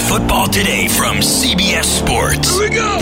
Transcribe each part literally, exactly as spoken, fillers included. Fantasy Football Today from C B S Sports. Here we go.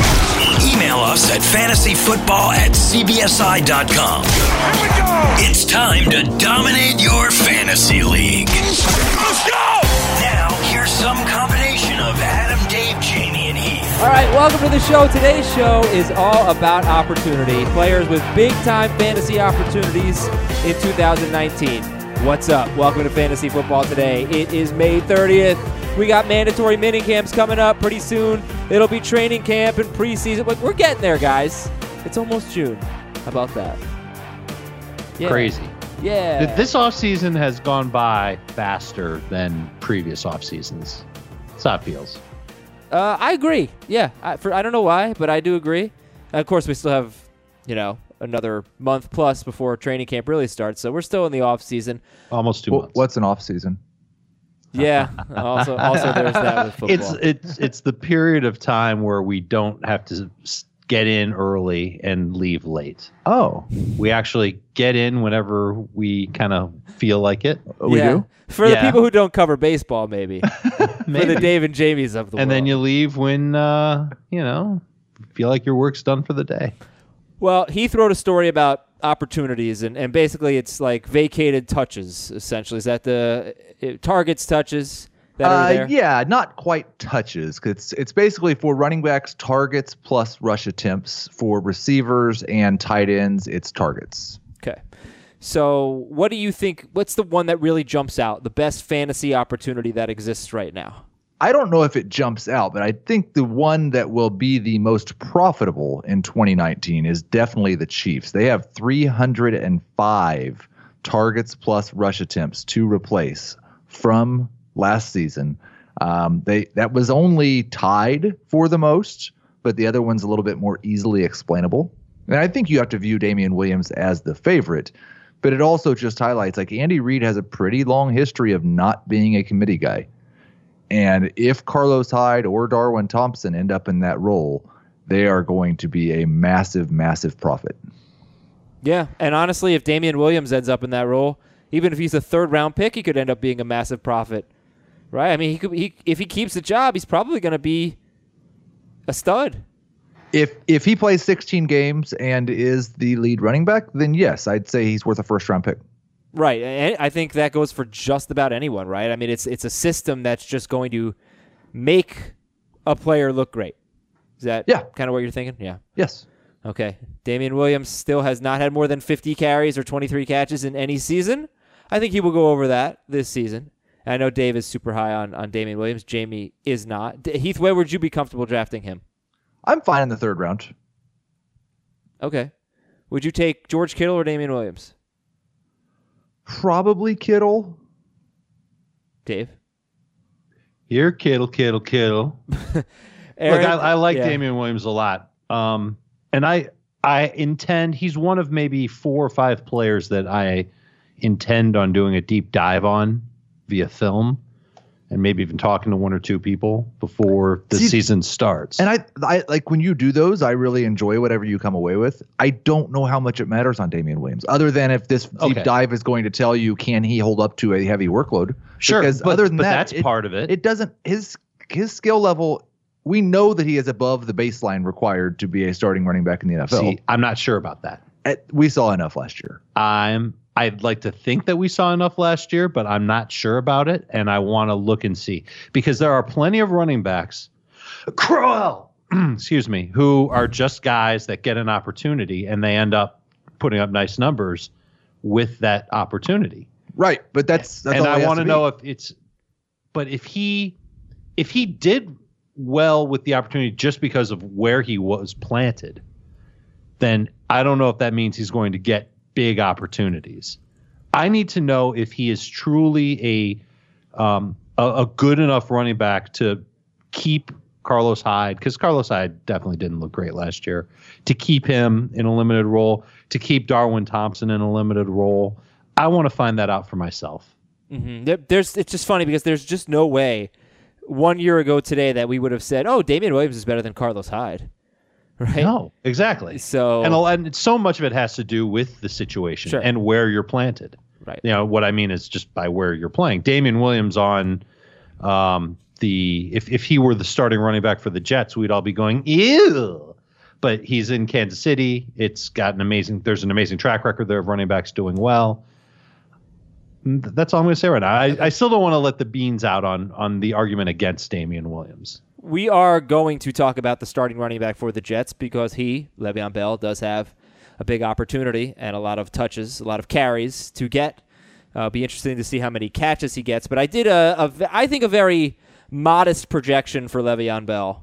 Email us at fantasy football at c b s i dot com. Here we go. It's time to dominate your fantasy league. Let's go. Now, here's some combination of Adam, Dave, Jamie, and Heath. All right, welcome to the show. Today's show is all about opportunity. Players with big-time fantasy opportunities in two thousand nineteen. What's up? Welcome to Fantasy Football Today. It is May thirtieth. We got mandatory minicamps coming up pretty soon. It'll be training camp and preseason. We're getting there, guys. It's almost June. How about that? Yeah. Crazy. Yeah. This offseason has gone by faster than previous offseasons. That's how it feels. Uh, I agree. Yeah. I, for, I don't know why, but I do agree. And of course, we still have, you know, another month plus before training camp really starts. So we're still in the off season. Almost two well, months. What's an off season? Yeah. also, also there's that with football. It's, it's, it's the period of time where we don't have to get in early and leave late. Oh, we actually get in whenever we kind of feel like it. We yeah. do. For yeah. the people who don't cover baseball, maybe. maybe. For the Dave and Jamie's of the and world. And then you leave when, uh, you know, feel like your work's done for the day. Well, Heath wrote a story about opportunities, and, and basically it's like vacated touches, essentially. Is that the it targets touches that uh, are there? Yeah, not quite touches. It's, it's basically for running backs, targets plus rush attempts. For receivers and tight ends, it's targets. Okay. So what do you think? What's the one that really jumps out, the best fantasy opportunity that exists right now? I don't know if it jumps out, but I think the one that will be the most profitable in twenty nineteen is definitely the Chiefs. They have three hundred five targets plus rush attempts to replace from last season. Um, they that was only tied for the most, but the other one's a little bit more easily explainable. And I think you have to view Damian Williams as the favorite, but it also just highlights like Andy Reid has a pretty long history of not being a committee guy. And if Carlos Hyde or Darwin Thompson end up in that role, they are going to be a massive, massive profit. Yeah, and honestly, if Damian Williams ends up in that role, even if he's a third-round pick, he could end up being a massive profit, right? I mean, he could. He, if he keeps the job, he's probably going to be a stud. If if he plays sixteen games and is the lead running back, then yes, I'd say he's worth a first-round pick. Right, and I think that goes for just about anyone, right? I mean, it's it's a system that's just going to make a player look great. Is that yeah. kind of what you're thinking? Yeah. Yes. Okay. Damian Williams still has not had more than fifty carries or twenty-three catches in any season. I think he will go over that this season. I know Dave is super high on, on Damian Williams. Jamie is not. Heath, where would you be comfortable drafting him? I'm fine in the third round. Okay. Would you take George Kittle or Damian Williams? Probably Kittle. Dave? You're Kittle, Kittle, Kittle. Aaron, Look, I, I like yeah. Damian Williams a lot. Um, and I I intend, he's one of maybe four or five players that I intend on doing a deep dive on via film and maybe even talking to one or two people before the See, season starts. And I, I like when you do those, I really enjoy whatever you come away with. I don't know how much it matters on Damian Williams, other than if this deep okay. dive is going to tell you, can he hold up to a heavy workload? Sure. Because but, other than but that, that's it, part of it. It doesn't, his, his skill level, we know that he is above the baseline required to be a starting running back in the N F L. See, I'm not sure about that. At, we saw enough last year. I'm, I'd like to think that we saw enough last year, but I'm not sure about it, and I want to look and see. Because there are plenty of running backs, Crowell, excuse me, who are just guys that get an opportunity, and they end up putting up nice numbers with that opportunity. Right, but that's, that's and all I want to know if it's, but if he, if he did well with the opportunity just because of where he was planted, then I don't know if that means he's going to get big opportunities. I need to know if he is truly a um, a, a good enough running back to keep Carlos Hyde, because Carlos Hyde definitely didn't look great last year, to keep him in a limited role, to keep Darwin Thompson in a limited role. I want to find that out for myself. Mm-hmm. There's, it's just funny because there's just no way one year ago today that we would have said, oh, Damian Williams is better than Carlos Hyde. Right? No, exactly. So and, and so much of it has to do with the situation sure. and where you're planted. Right. You know what I mean is just by where you're playing. Damian Williams on um, the if if he were the starting running back for the Jets, we'd all be going, ew. But he's in Kansas City. It's got an amazing – there's an amazing track record there of running backs doing well. That's all I'm going to say right now. I, I still don't want to let the beans out on on the argument against Damian Williams. We are going to talk about the starting running back for the Jets because he, Le'Veon Bell, does have a big opportunity and a lot of touches, a lot of carries to get. Uh, it'll be interesting to see how many catches he gets. But I did, a, a I think, a very modest projection for Le'Veon Bell.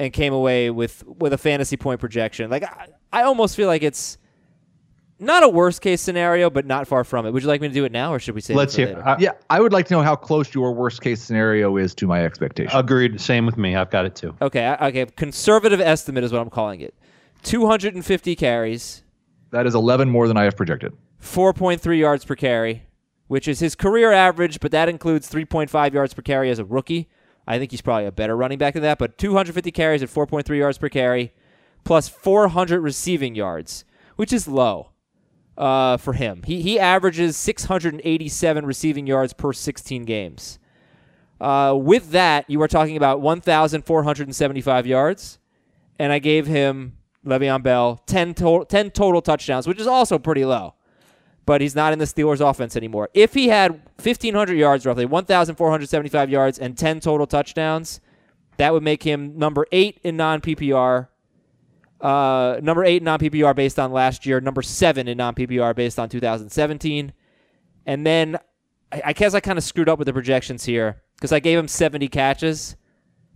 And came away with, with a fantasy point projection. Like I, I almost feel like it's not a worst case scenario, but not far from it. Would you like me to do it now, or should we say? Let's hear. Later? Uh, yeah, I would like to know how close your worst case scenario is to my expectation. Agreed. Same with me. I've got it too. Okay. Okay. Conservative estimate is what I'm calling it. two hundred fifty carries. That is eleven more than I have projected. four point three yards per carry, which is his career average, but that includes three point five yards per carry as a rookie. I think he's probably a better running back than that, but two hundred fifty carries at four point three yards per carry plus four hundred receiving yards, which is low uh, for him. He he averages six hundred eighty-seven receiving yards per sixteen games. Uh, with that, you are talking about one thousand four hundred seventy-five yards, and I gave him, Le'Veon Bell, ten, to- ten total touchdowns, which is also pretty low. But he's not in the Steelers' offense anymore. If he had fifteen hundred yards, roughly one thousand four hundred seventy-five yards and ten total touchdowns, that would make him number eight in non-P P R, uh, number eight in non-P P R based on last year, number seven in non-P P R based on two thousand seventeen. And then I, I guess I kind of screwed up with the projections here because I gave him seventy catches,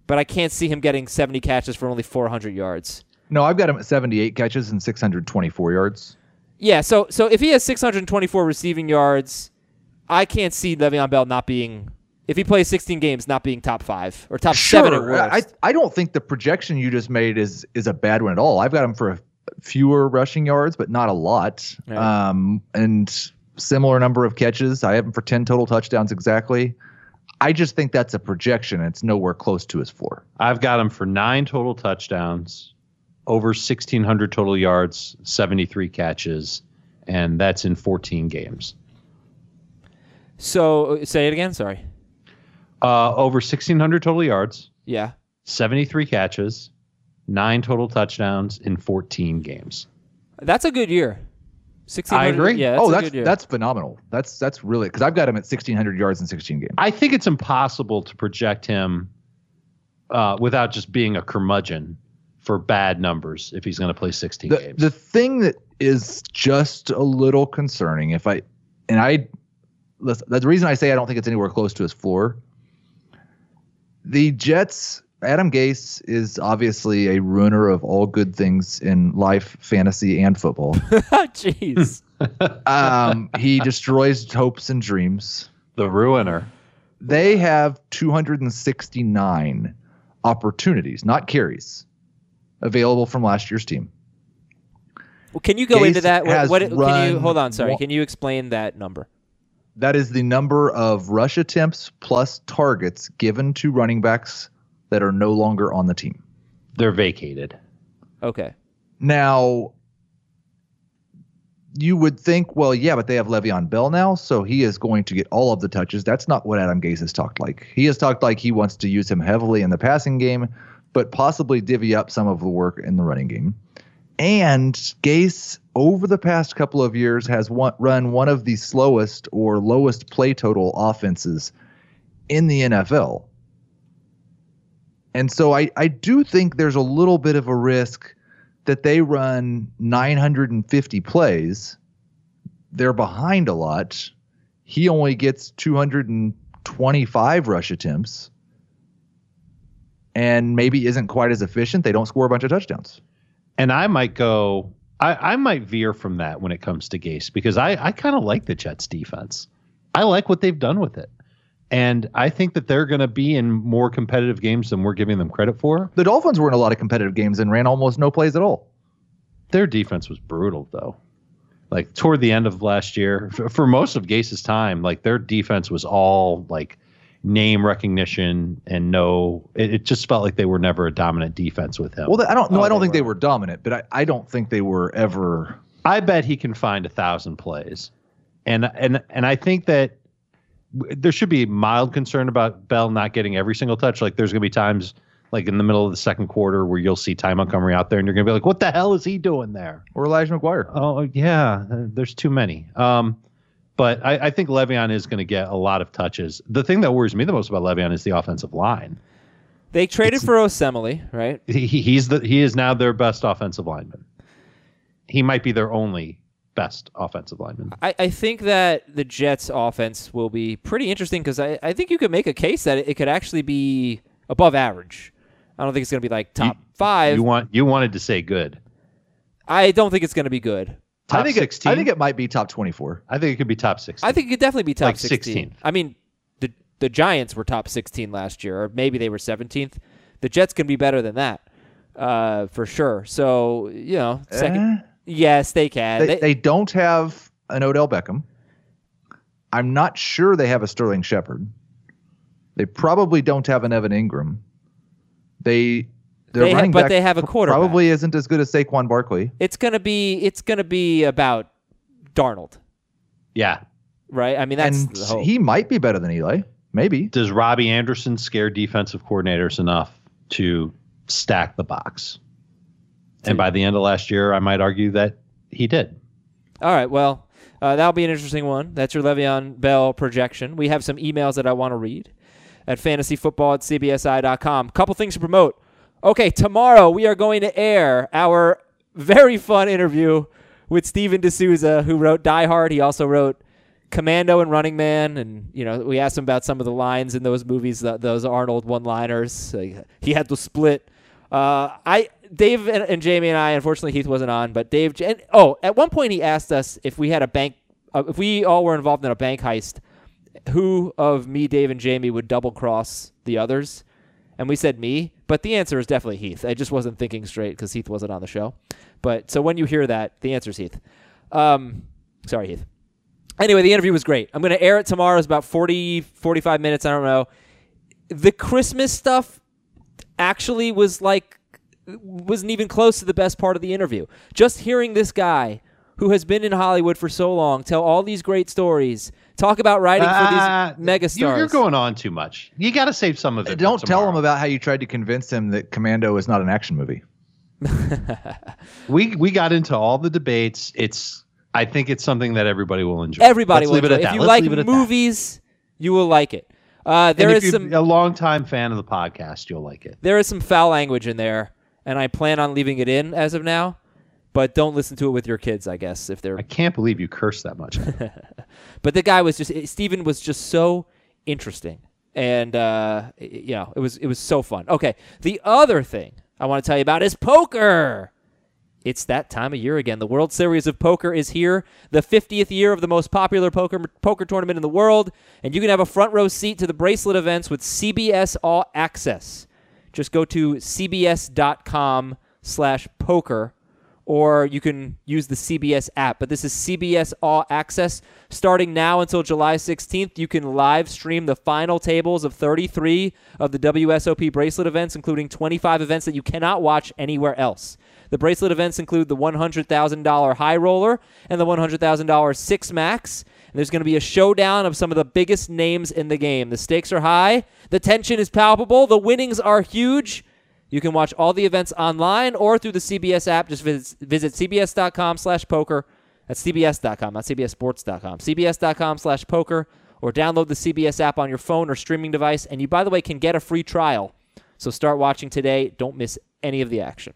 but I can't see him getting seventy catches for only four hundred yards. No, I've got him at seventy-eight catches and six hundred twenty-four yards. Yeah, so so if he has six hundred twenty-four receiving yards, I can't see Le'Veon Bell not being, if he plays sixteen games, not being top five or top sure. seven at worst. I, I don't think the projection you just made is is a bad one at all. I've got him for a fewer rushing yards, but not a lot. Right. Um, and similar number of catches. I have him for ten total touchdowns exactly. I just think that's a projection, and it's nowhere close to his floor. I've got him for nine total touchdowns, over sixteen hundred total yards, seventy-three catches, and that's in fourteen games. So, say it again, sorry. Uh, over sixteen hundred total yards. Yeah. seventy-three catches, nine total touchdowns in fourteen games. That's a good year. I agree. Yeah, that's oh, that's that's phenomenal. That's that's really, because I've got him at sixteen hundred yards in sixteen games. I think it's impossible to project him uh, without just being a curmudgeon for bad numbers if he's going to play sixteen the, games. The thing that is just a little concerning, if I, and I, listen, that's the reason I say I don't think it's anywhere close to his floor. The Jets, Adam Gase is obviously a ruiner of all good things in life, fantasy, and football. Jeez. um, he destroys hopes and dreams. The ruiner. They have two hundred sixty-nine opportunities, not carries, available from last year's team. Well, can you go Gase into that? What, what, can you, hold on, sorry. One, can you explain that number? That is the number of rush attempts plus targets given to running backs that are no longer on the team. They're vacated. Okay. Now, you would think, well, yeah, but they have Le'Veon Bell now, so he is going to get all of the touches. That's not what Adam Gase has talked like. He has talked like he wants to use him heavily in the passing game, but possibly divvy up some of the work in the running game. And Gase, over the past couple of years, has one, run one of the slowest or lowest play total offenses in the N F L. And so I, I do think there's a little bit of a risk that they run nine hundred fifty plays. They're behind a lot. He only gets two hundred twenty-five rush attempts. And maybe isn't quite as efficient. They don't score a bunch of touchdowns. And I might go, I, I might veer from that when it comes to Gase, because I, I kind of like the Jets defense. I like what they've done with it. And I think that they're going to be in more competitive games than we're giving them credit for. The Dolphins were in a lot of competitive games and ran almost no plays at all. Their defense was brutal, though. Like toward the end of last year, for, for most of Gase's time, like their defense was all like name recognition and no, it, it just felt like they were never a dominant defense with him. Well, I don't know. Oh, I don't they think were. they were dominant, but I, I don't think they were ever. I bet he can find a thousand plays. And, and, and I think that there should be mild concern about Bell not getting every single touch. Like there's going to be times like in the middle of the second quarter where you'll see Ty Montgomery out there and you're going to be like, what the hell is he doing there? Or Elijah McGuire. Oh yeah. There's too many. Um, But I, I think Le'Veon is going to get a lot of touches. The thing that worries me the most about Le'Veon is the offensive line. They traded it's, for Osemele, right? He, he's the he is now their best offensive lineman. He might be their only best offensive lineman. I, I think that the Jets' offense will be pretty interesting because I, I think you could make a case that it, it could actually be above average. I don't think it's going to be like top you, five. You want you wanted to say good. I don't think it's going to be good. Top I think sixteen. It, I think it might be top twenty-four. I think it could be top sixteen. I think it could definitely be top like sixteen. sixteenth. I mean, the the Giants were top sixteen last year, or maybe they were seventeenth. The Jets can be better than that, uh, for sure. So you know, second. Uh, yes, they can. They, they, they don't have an Odell Beckham. I'm not sure they have a Sterling Shepard. They probably don't have an Evan Ingram. They. They have, but they have a quarterback. Probably isn't as good as Saquon Barkley. It's gonna be. It's gonna be about Darnold. Yeah. Right. I mean, that's and the hope. He might be better than Eli. Maybe. Does Robbie Anderson scare defensive coordinators enough to stack the box? Dude. And by the end of last year, I might argue that he did. All right. Well, uh, that'll be an interesting one. That's your Le'Veon Bell projection. We have some emails that I want to read at fantasy football at c b s i dot com. Couple things to promote. Okay, tomorrow we are going to air our very fun interview with Steven D'Souza, who wrote Die Hard. He also wrote Commando and Running Man, and you know we asked him about some of the lines in those movies, the, those Arnold one-liners. Uh, he had to split. Uh, I, Dave and, and Jamie and I, unfortunately Heath wasn't on, but Dave. And, oh, at one point he asked us if we had a bank, uh, if we all were involved in a bank heist, who of me, Dave, and Jamie would double cross the others. And we said me, but the answer is definitely Heath. I just wasn't thinking straight because Heath wasn't on the show. But so when you hear that, the answer is Heath. Um, sorry, Heath. Anyway, the interview was great. I'm going to air it tomorrow. It's about forty, forty-five minutes. I don't know. The Christmas stuff actually was like, wasn't even close to the best part of the interview. Just hearing this guy who has been in Hollywood for so long tell all these great stories. Talk about writing uh, for these megastars. You're going on too much. You got to save some of it. Don't tell him about how you tried to convince him that Commando is not an action movie. we we got into all the debates. It's I think it's something that everybody will enjoy. Everybody Let's will leave enjoy. It at if that. You Let's like movies, that. You will like it. Uh, there and if is you're some a longtime fan of the podcast, you'll like it. There is some foul language in there, and I plan on leaving it in as of now. But don't listen to it with your kids, I guess, if they're. I can't believe you curse that much. But the guy was just Steven was just so interesting, and uh, you know it was it was so fun. Okay, the other thing I want to tell you about is poker. It's that time of year again. The World Series of Poker is here, the fiftieth year of the most popular poker poker tournament in the world, and you can have a front row seat to the bracelet events with C B S All Access. Just go to c b s dot com slash poker. Or you can use the C B S app. But this is C B S All Access. Starting now until July sixteenth, you can live stream the final tables of thirty-three of the W S O P bracelet events, including twenty-five events that you cannot watch anywhere else. The bracelet events include the one hundred thousand dollars high roller and the one hundred thousand dollars six max. And there's going to be a showdown of some of the biggest names in the game. The stakes are high. The tension is palpable. The winnings are huge. You can watch all the events online or through the C B S app. Just visit, visit c b s dot com slash poker. That's c b s dot com, not c b s sports dot com. c b s dot com slash poker or download the C B S app on your phone or streaming device. And you, by the way, can get a free trial. So start watching today. Don't miss any of the action.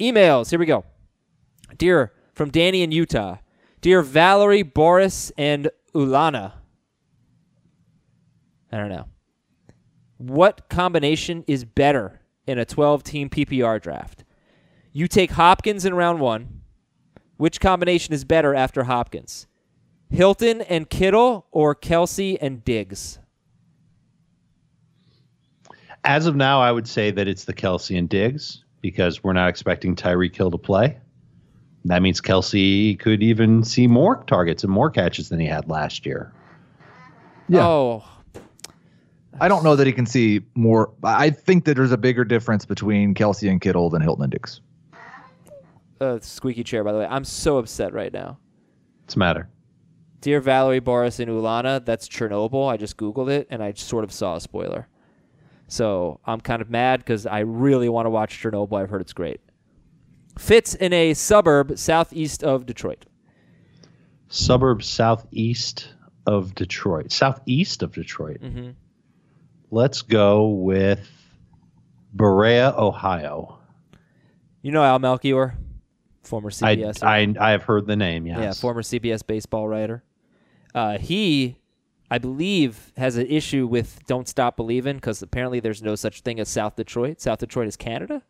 Emails. Here we go. Dear, from Danny in Utah. Dear Valerie, Boris, and Ulana. I don't know. What combination is better in a twelve-team P P R draft? You take Hopkins in round one. Which combination is better after Hopkins? Hilton and Kittle or Kelsey and Diggs? As of now, I would say that it's the Kelsey and Diggs because we're not expecting Tyreek Hill to play. That means Kelsey could even see more targets and more catches than he had last year. Yeah. Oh, I don't know that he can see more. I think that there's a bigger difference between Kelsey and Kittle than Hilton and Diggs. Uh, squeaky chair, by the way. I'm so upset right now. What's the matter? Dear Valerie, Boris, and Ulana, that's Chernobyl. I just Googled it, and I sort of saw a spoiler. So I'm kind of mad because I really want to watch Chernobyl. I've heard it's great. Fits in a suburb southeast of Detroit. Suburb southeast of Detroit. Southeast of Detroit. Mm-hmm. Let's go with Berea, Ohio. You know Al Melchior, former C B S. I, I, I have heard the name, yes. Yeah, former C B S baseball writer. Uh, he, I believe, has an issue with Don't Stop Believin' because apparently there's no such thing as South Detroit. South Detroit is Canada,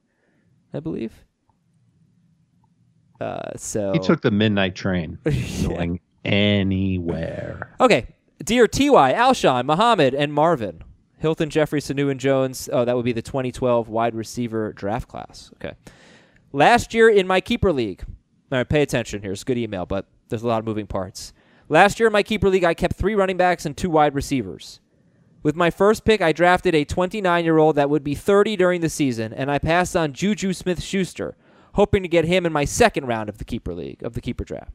I believe. Uh, so he took the midnight train yeah. going anywhere. Okay. Dear T Y, Alshon, Muhammad, and Marvin. Hilton, Jeffrey, Sanu, and Jones. Oh, that would be the twenty twelve wide receiver draft class. Okay. Last year in my keeper league. All right, pay attention here. It's a good email, but there's a lot of moving parts. Last year in my keeper league, I kept three running backs and two wide receivers. With my first pick, I drafted a twenty-nine-year-old that would be thirty during the season, and I passed on Juju Smith-Schuster, hoping to get him in my second round of the keeper league, of the keeper draft.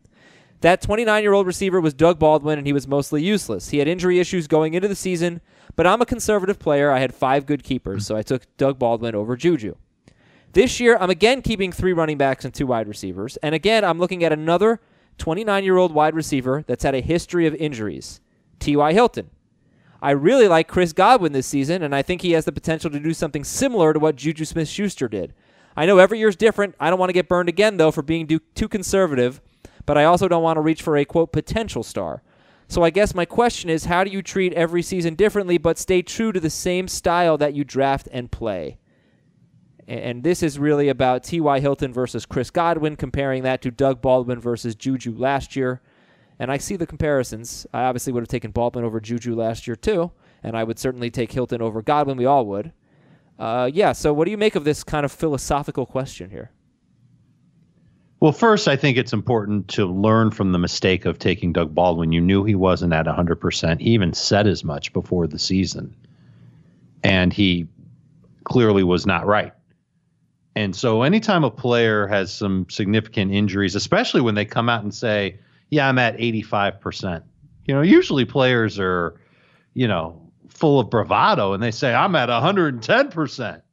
That twenty-nine-year-old receiver was Doug Baldwin, and he was mostly useless. He had injury issues going into the season, but I'm a conservative player. I had five good keepers, so I took Doug Baldwin over Juju. This year, I'm again keeping three running backs and two wide receivers, and again, I'm looking at another twenty-nine-year-old wide receiver that's had a history of injuries, T Y. Hilton. I really like Chris Godwin this season, and I think he has the potential to do something similar to what Juju Smith-Schuster did. I know every year's different. I don't want to get burned again, though, for being do- too conservative, but I also don't want to reach for a, quote, potential star. So I guess my question is, how do you treat every season differently but stay true to the same style that you draft and play? And, and this is really about T Y. Hilton versus Chris Godwin, comparing that to Doug Baldwin versus Juju last year. And I see the comparisons. I obviously would have taken Baldwin over Juju last year, too, and I would certainly take Hilton over Godwin. We all would. Uh, yeah, so what do you make of this kind of philosophical question here? Well, first, I think it's important to learn from the mistake of taking Doug Baldwin. You knew he wasn't at one hundred percent. He even said as much before the season, and he clearly was not right. And so anytime a player has some significant injuries, especially when they come out and say, yeah, I'm at eighty-five percent, you know, usually players are, you know, full of bravado, and they say, I'm at one hundred ten percent.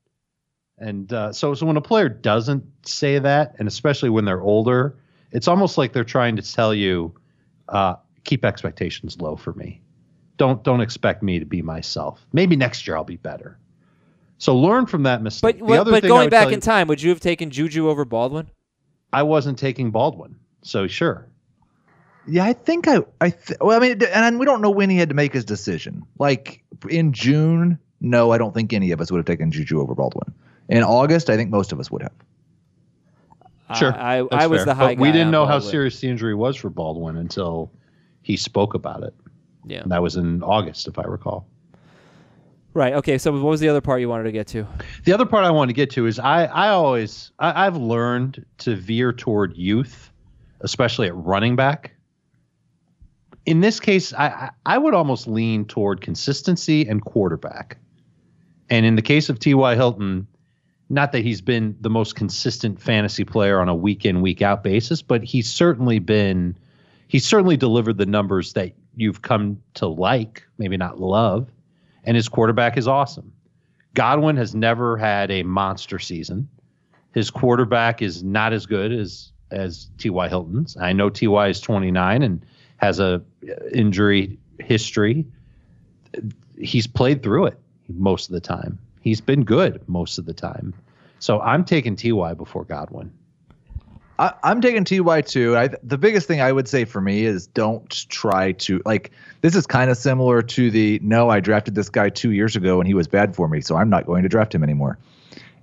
And uh, so, so when a player doesn't say that, and especially when they're older, it's almost like they're trying to tell you, uh, keep expectations low for me. Don't don't expect me to be myself. Maybe next year I'll be better. So learn from that mistake. But, the other but thing going back in you, time, would you have taken Juju over Baldwin? I wasn't taking Baldwin, so sure. Yeah, I think I, I th- well, I mean, and we don't know when he had to make his decision. Like in June, no, I don't think any of us would have taken Juju over Baldwin. In August, I think most of us would have. Sure, I, I, I was fair. the high but guy. We didn't know how serious the injury was for Baldwin until he spoke about it. Yeah, and that was in August, if I recall. Right. Okay. So, what was the other part you wanted to get to? The other part I wanted to get to is I, I always, I, I've learned to veer toward youth, especially at running back. In this case, I, I would almost lean toward consistency and quarterback. And in the case of T Y. Hilton, not that he's been the most consistent fantasy player on a week in, week out basis, but he's certainly been, he's certainly delivered the numbers that you've come to like, maybe not love, and his quarterback is awesome. Godwin has never had a monster season. His quarterback is not as good as, as T Y. Hilton's. I know T Y is twenty-nine and has a injury history. He's played through it most of the time. He's been good most of the time. So I'm taking T Y before Godwin. I, I'm taking T Y too. I, the biggest thing I would say for me is don't try to, like, this is kind of similar to the, no, I drafted this guy two years ago and he was bad for me, so I'm not going to draft him anymore.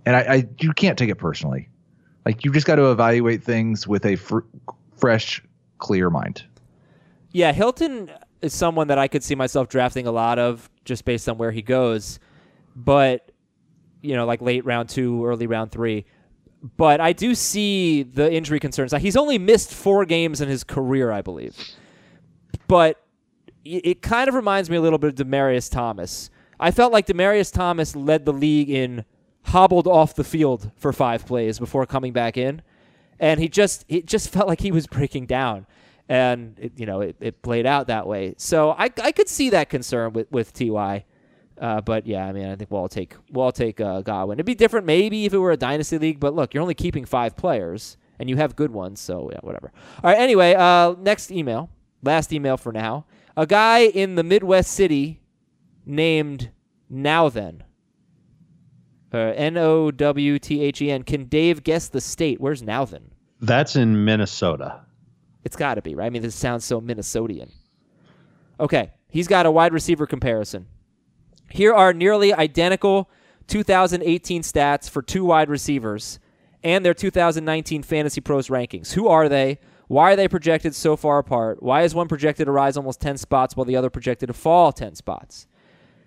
And I, I you can't take it personally. Like, you've just got to evaluate things with a fr- fresh, clear mind. Yeah, Hilton is someone that I could see myself drafting a lot of just based on where he goes, but, you know, like late round two, early round three. But I do see the injury concerns. He's only missed four games in his career, I believe. But it kind of reminds me a little bit of Demaryius Thomas. I felt like Demaryius Thomas led the league in hobbled off the field for five plays before coming back in, and he just it just felt like he was breaking down. And, it, you know, it, it played out that way. So I, I could see that concern with, with T Y. Uh, but, yeah, I mean, I think we'll all take, we'll all take uh, Godwin. It'd be different maybe if it were a dynasty league. But, look, you're only keeping five players, and you have good ones. So, yeah, whatever. All right, anyway, uh, next email. Last email for now. A guy in the Midwest city named Nowthen. Uh, N O W T H E N. Can Dave guess the state? Where's Nowthen? That's in Minnesota. It's got to be, right? I mean, this sounds so Minnesotan. Okay, he's got a wide receiver comparison. Here are nearly identical two thousand eighteen stats for two wide receivers and their two thousand nineteen Fantasy Pros rankings. Who are they? Why are they projected so far apart? Why is one projected to rise almost ten spots while the other projected to fall ten spots?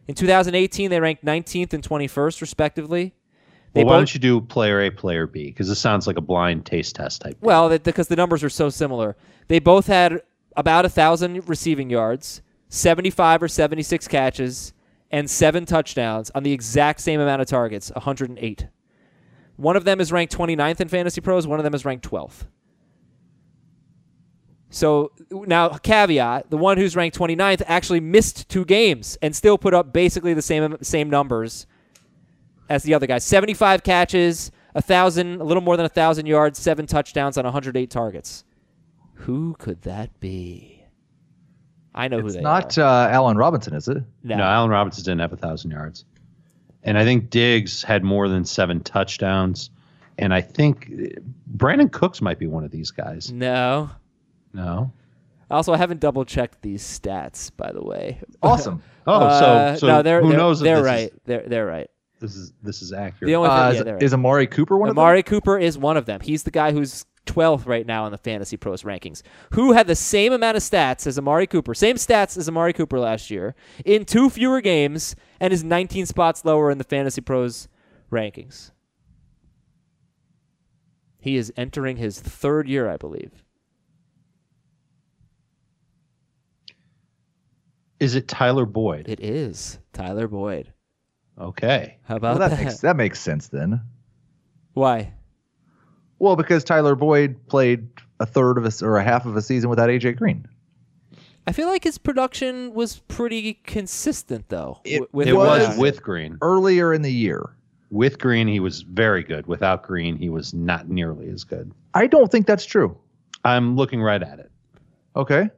In two thousand eighteen, they ranked nineteenth and twenty-first, respectively. They well, why both... don't you do player A, player B? Because this sounds like a blind taste test type. Well, that, because the numbers are so similar. They both had about one thousand receiving yards, seventy-five or seventy-six catches, and seven touchdowns on the exact same amount of targets, one hundred eight. One of them is ranked twenty-ninth in Fantasy Pros. One of them is ranked twelfth. So now, caveat, the one who's ranked twenty-ninth actually missed two games and still put up basically the same same numbers as the other guy. seventy-five catches, one thousand, a little more than one thousand yards, seven touchdowns on one hundred eight targets. Who could that be? I know it's who they not, are. It's uh, not Allen Robinson, is it? No. no, Allen Robinson didn't have one thousand yards. And I think Diggs had more than seven touchdowns. And I think Brandon Cooks might be one of these guys. No. No. Also, I haven't double-checked these stats, by the way. Awesome. Oh, so, uh, so no, they're, who they're, knows? They're right. Is, they're they're right. This is this is accurate. The only thing, uh, yeah, is, right. is Amari Cooper one Amari of them? Amari Cooper is one of them. He's the guy who's twelfth right now in the Fantasy Pros rankings, who had the same amount of stats as Amari Cooper, same stats as Amari Cooper last year, in two fewer games, and is nineteen spots lower in the Fantasy Pros rankings. He is entering his third year, I believe. Is it Tyler Boyd? It is Tyler Boyd. Okay. How about well, that? That makes, that makes sense then. Why? Well, because Tyler Boyd played a third of a, or a half of a season without A J. Green. I feel like his production was pretty consistent, though. It, with it was with Green. Earlier in the year. With Green, he was very good. Without Green, he was not nearly as good. I don't think that's true. I'm looking right at it. Okay.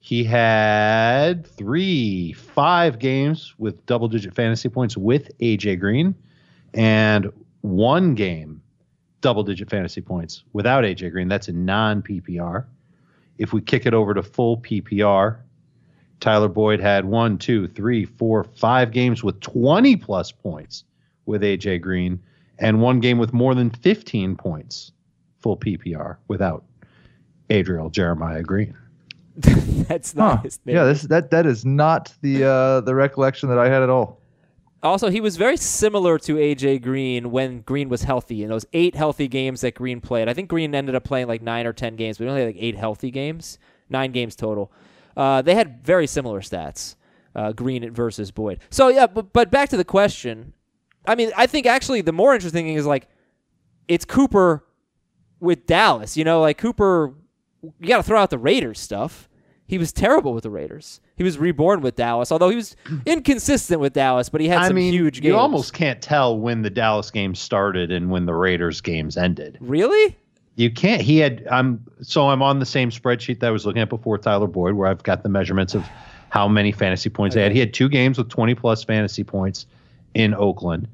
He had three, five games with double-digit fantasy points with A J. Green and one game double-digit fantasy points without A J. Green. That's a non-P P R. If we kick it over to full P P R, Tyler Boyd had one, two, three, four, five games with twenty-plus points with A J. Green and one game with more than fifteen points full P P R without Adriel Jeremiah Green. That's not huh. his name. Yeah, this, that that is not the uh, the recollection that I had at all. Also, he was very similar to A J. Green when Green was healthy in those eight healthy games that Green played. I think Green ended up playing like nine or ten games, but he only had like eight healthy games, nine games total. Uh, they had very similar stats, uh, Green versus Boyd. So yeah, but but back to the question. I mean, I think actually the more interesting thing is like it's Cooper with Dallas. You know, like Cooper. You got to throw out the Raiders stuff. He was terrible with the Raiders. He was reborn with Dallas, although he was inconsistent with Dallas, but he had I some mean, huge games. You almost can't tell when the Dallas game started and when the Raiders games ended. Really? You can't. He had. I'm so I'm on the same spreadsheet that I was looking at before Tyler Boyd, where I've got the measurements of how many fantasy points okay. they had. He had two games with twenty plus fantasy points in Oakland.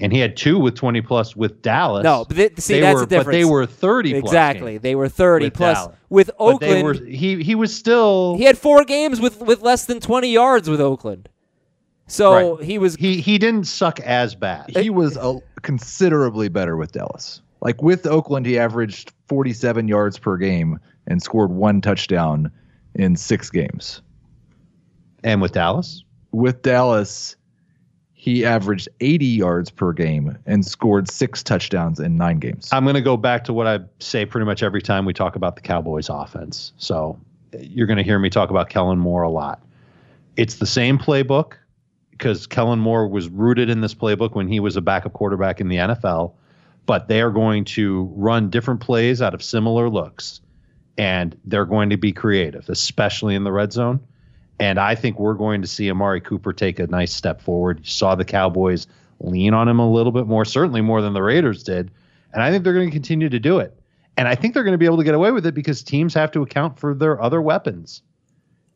And he had two with twenty plus with Dallas. No, but th- see, they that's were, the difference. But they were thirty plus. Exactly. They were thirty with plus. Dallas. With Oakland. But they were, he, he was still. He had four games with, with less than twenty yards with Oakland. So right. he was. He, he didn't suck as bad. He was uh, considerably better with Dallas. Like with Oakland, he averaged forty-seven yards per game and scored one touchdown in six games. And with Dallas? With Dallas. He averaged eighty yards per game and scored six touchdowns in nine games. I'm going to go back to what I say pretty much every time we talk about the Cowboys offense. So you're going to hear me talk about Kellen Moore a lot. It's the same playbook because Kellen Moore was rooted in this playbook when he was a backup quarterback in the N F L. But they are going to run different plays out of similar looks. and they're going to be creative, especially in the red zone. And I think we're going to see Amari Cooper take a nice step forward. You saw the Cowboys lean on him a little bit more, certainly more than the Raiders did. And I think they're going to continue to do it. And I think they're going to be able to get away with it because teams have to account for their other weapons.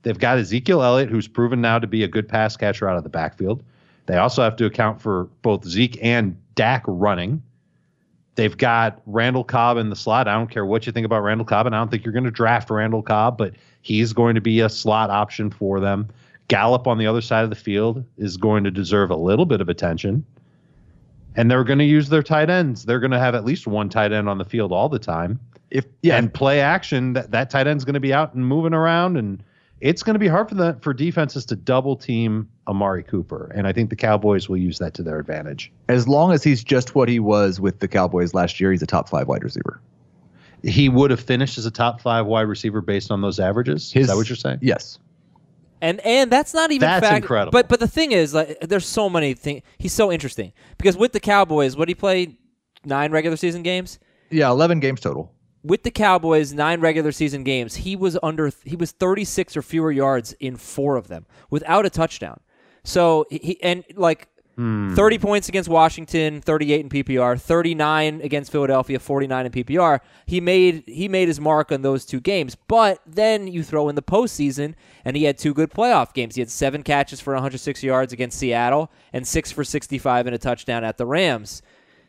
They've got Ezekiel Elliott, who's proven now to be a good pass catcher out of the backfield. They also have to account for both Zeke and Dak running. They've got Randall Cobb in the slot. I don't care what you think about Randall Cobb, and I don't think you're going to draft Randall Cobb, but he's going to be a slot option for them. Gallup on the other side of the field is going to deserve a little bit of attention. And they're going to use their tight ends. They're going to have at least one tight end on the field all the time. If yeah, and play action, that, that tight end's going to be out and moving around, and it's going to be hard for the for defenses to double team Amari Cooper, and I think the Cowboys will use that to their advantage. As long as he's just what he was with the Cowboys last year, he's a top five wide receiver. He would have finished as a top five wide receiver based on those averages. His, is that what you're saying? Yes. And and that's not even that's fact, incredible. But but the thing is, like, there's so many things. He's so interesting because with the Cowboys, what did he play? Nine regular season games. Yeah, eleven games total. With the Cowboys, nine regular season games, he was under he was thirty-six or fewer yards in four of them without a touchdown. So he and like hmm. thirty points against Washington, thirty-eight in P P R, thirty-nine against Philadelphia, forty-nine in P P R. He made he made his mark on those two games. But then you throw in the postseason, and he had two good playoff games. He had seven catches for one hundred six yards against Seattle and six for sixty-five and a touchdown at the Rams.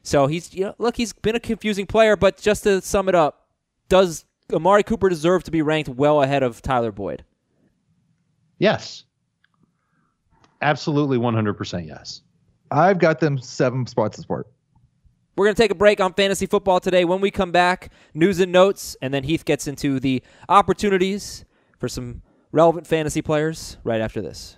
So he's you know look he's been a confusing player. But just to sum it up. Does Amari Cooper deserve to be ranked well ahead of Tyler Boyd? Yes. Absolutely one hundred percent yes. I've got them seven spots apart. We're going to take a break on fantasy football today. When we come back, news and notes, and then Heath gets into the opportunities for some relevant fantasy players right after this.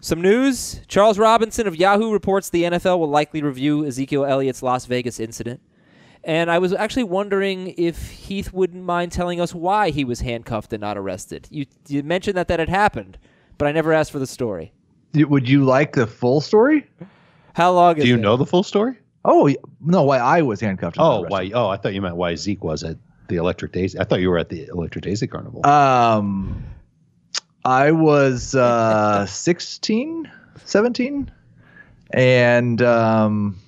Some news. Charles Robinson of Yahoo reports the N F L will likely review Ezekiel Elliott's Las Vegas incident. And I was actually wondering if Heath wouldn't mind telling us why he was handcuffed and not arrested. You, you mentioned that that had happened, but I never asked for the story. Would you like the full story? How long is it? Do you know the full story? Oh, no, why I was handcuffed and not arrested. Oh, why? Oh, I thought you meant why Zeke was at the Electric Daisy. I thought you were at the Electric Daisy Carnival. Um... I was uh, sixteen, seventeen, and um,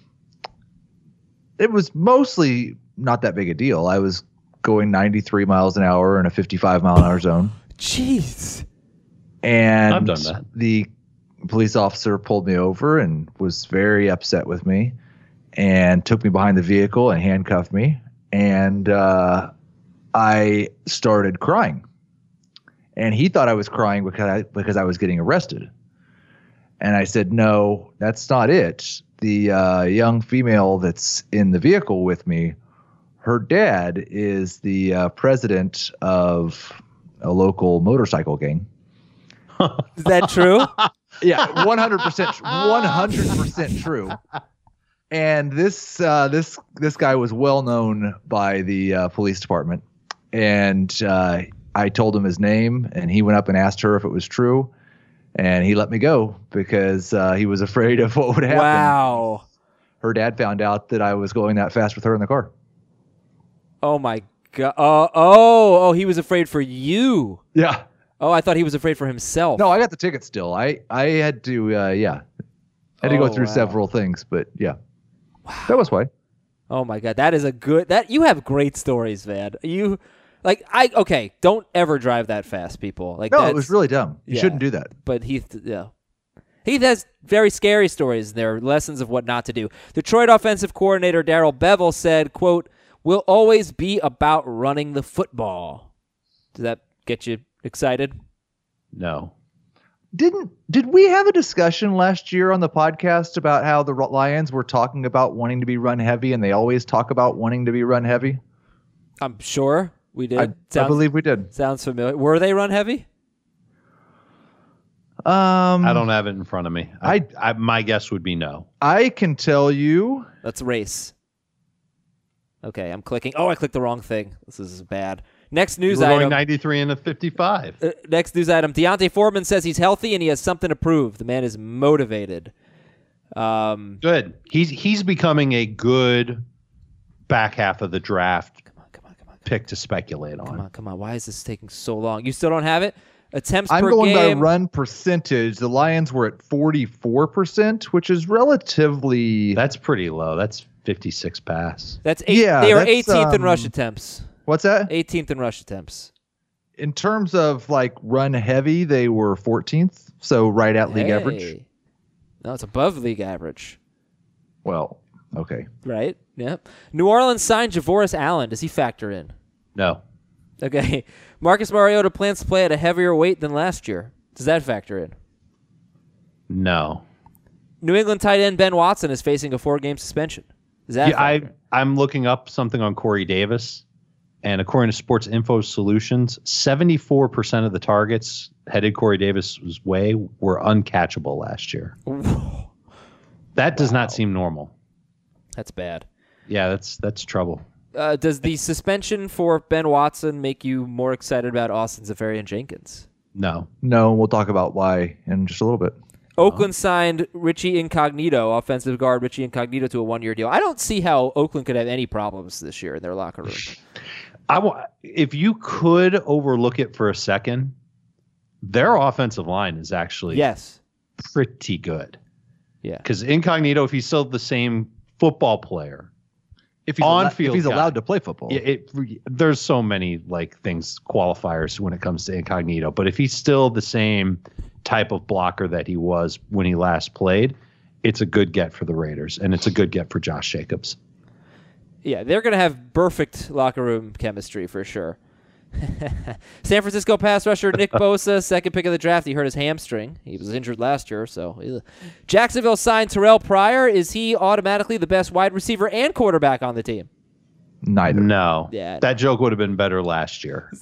it was mostly not that big a deal. I was going ninety-three miles an hour in a fifty-five mile an hour zone. Jeez. And I've done that. The police officer pulled me over and was very upset with me and took me behind the vehicle and handcuffed me. And uh, I started crying. And he thought I was crying because I, because I was getting arrested. And I said, no, that's not it. The uh, young female that's in the vehicle with me, her dad is the uh, president of a local motorcycle gang. Is that true? Yeah, one hundred percent true. And this uh, this this guy was well known by the uh, police department. And uh I told him his name, and he went up and asked her if it was true, and he let me go because uh, he was afraid of what would happen. Wow. Her dad found out that I was going that fast with her in the car. Oh, my God. Uh, oh, oh, he was afraid for you. Yeah. Oh, I thought he was afraid for himself. No, I got the ticket still. I, I had to, uh, yeah. I had oh, to go through wow. several things, but yeah. Wow. That was why. Oh, my God. That is a good – That you have great stories, man. You – Like, I okay, don't ever drive that fast, people. Like, no, it was really dumb. You yeah, shouldn't do that. But Heath, yeah. Heath has very scary stories in there, lessons of what not to do. Detroit offensive coordinator Darrell Bevell said, quote, "We'll always be about running the football." Does that get you excited? No. Didn't did we have a discussion last year on the podcast about how the Lions were talking about wanting to be run heavy, and they always talk about wanting to be run heavy? I'm sure we did. I, sounds, I believe we did. Sounds familiar. Were they run heavy? Um, I don't have it in front of me. I, I, I my guess would be no. I can tell you. Let's race. Okay, I'm clicking. Oh, I clicked the wrong thing. This is bad. Next news We're item. Going ninety-three and a fifty-five. Uh, next news item. Deontay Foreman says he's healthy and he has something to prove. The man is motivated. Um, good. He's he's becoming a good back half of the draft. Come on, come on, come on. Pick to speculate on. Come on, come on. Why is this taking so long? You still don't have it? Attempts I'm per game. I'm going by run percentage. The Lions were at forty-four percent, which is relatively... That's pretty low. That's fifty-six pass. That's eight, yeah, they were eighteenth um, in rush attempts. What's that? eighteenth in rush attempts. In terms of like run heavy, they were fourteenth, so right at league hey. average. No, it's above league average. Well, okay. Right, yeah. New Orleans signed Javoris Allen. Does he factor in? No. Okay. Marcus Mariota plans to play at a heavier weight than last year. Does that factor in? No. New England tight end Ben Watson is facing a four-game suspension. Is that? Yeah, I, I'm looking up something on Corey Davis, and according to Sports Info Solutions, seventy-four percent of the targets headed Corey Davis's way were uncatchable last year. That does wow. not seem normal. That's bad. Yeah, that's that's trouble. Uh, does the suspension for Ben Watson make you more excited about Austin Zafarian Jenkins? No. No, we'll talk about why in just a little bit. Oakland oh. signed Richie Incognito, offensive guard Richie Incognito, to a one-year deal. I don't see how Oakland could have any problems this year in their locker room. I w- if you could overlook it for a second, their offensive line is actually yes. pretty good. Yeah, because Incognito, if he's still the same football player, If he's, al- if he's allowed to play football. It, it, there's so many like things, qualifiers when it comes to Incognito. But if he's still the same type of blocker that he was when he last played, it's a good get for the Raiders, and it's a good get for Josh Jacobs. Yeah, they're going to have perfect locker room chemistry for sure. San Francisco pass rusher Nick Bosa, second pick of the draft. He hurt his hamstring. He was injured last year, so. Ugh. Jacksonville signed Terrell Pryor. Is he automatically the best wide receiver and quarterback on the team? Neither. No. Yeah, that no. joke would have been better last year.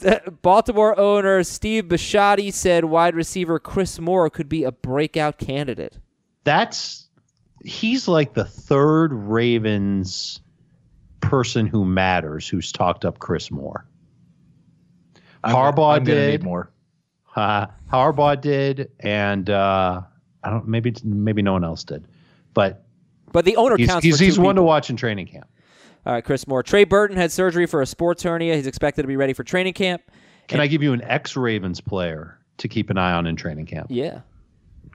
Baltimore owner Steve Bisciotti said wide receiver Chris Moore could be a breakout candidate. That's he's like the third Ravens person who matters who's talked up Chris Moore. Harbaugh I'm, I'm did more. Uh, Harbaugh did, and uh, I don't. Maybe maybe no one else did, but but the owner he's, counts. He's, for he's two one people. to watch in training camp. All right, Chris Moore. Trey Burton had surgery for a sports hernia. He's expected to be ready for training camp. Can and, I give you an ex-Ravens player to keep an eye on in training camp? Yeah.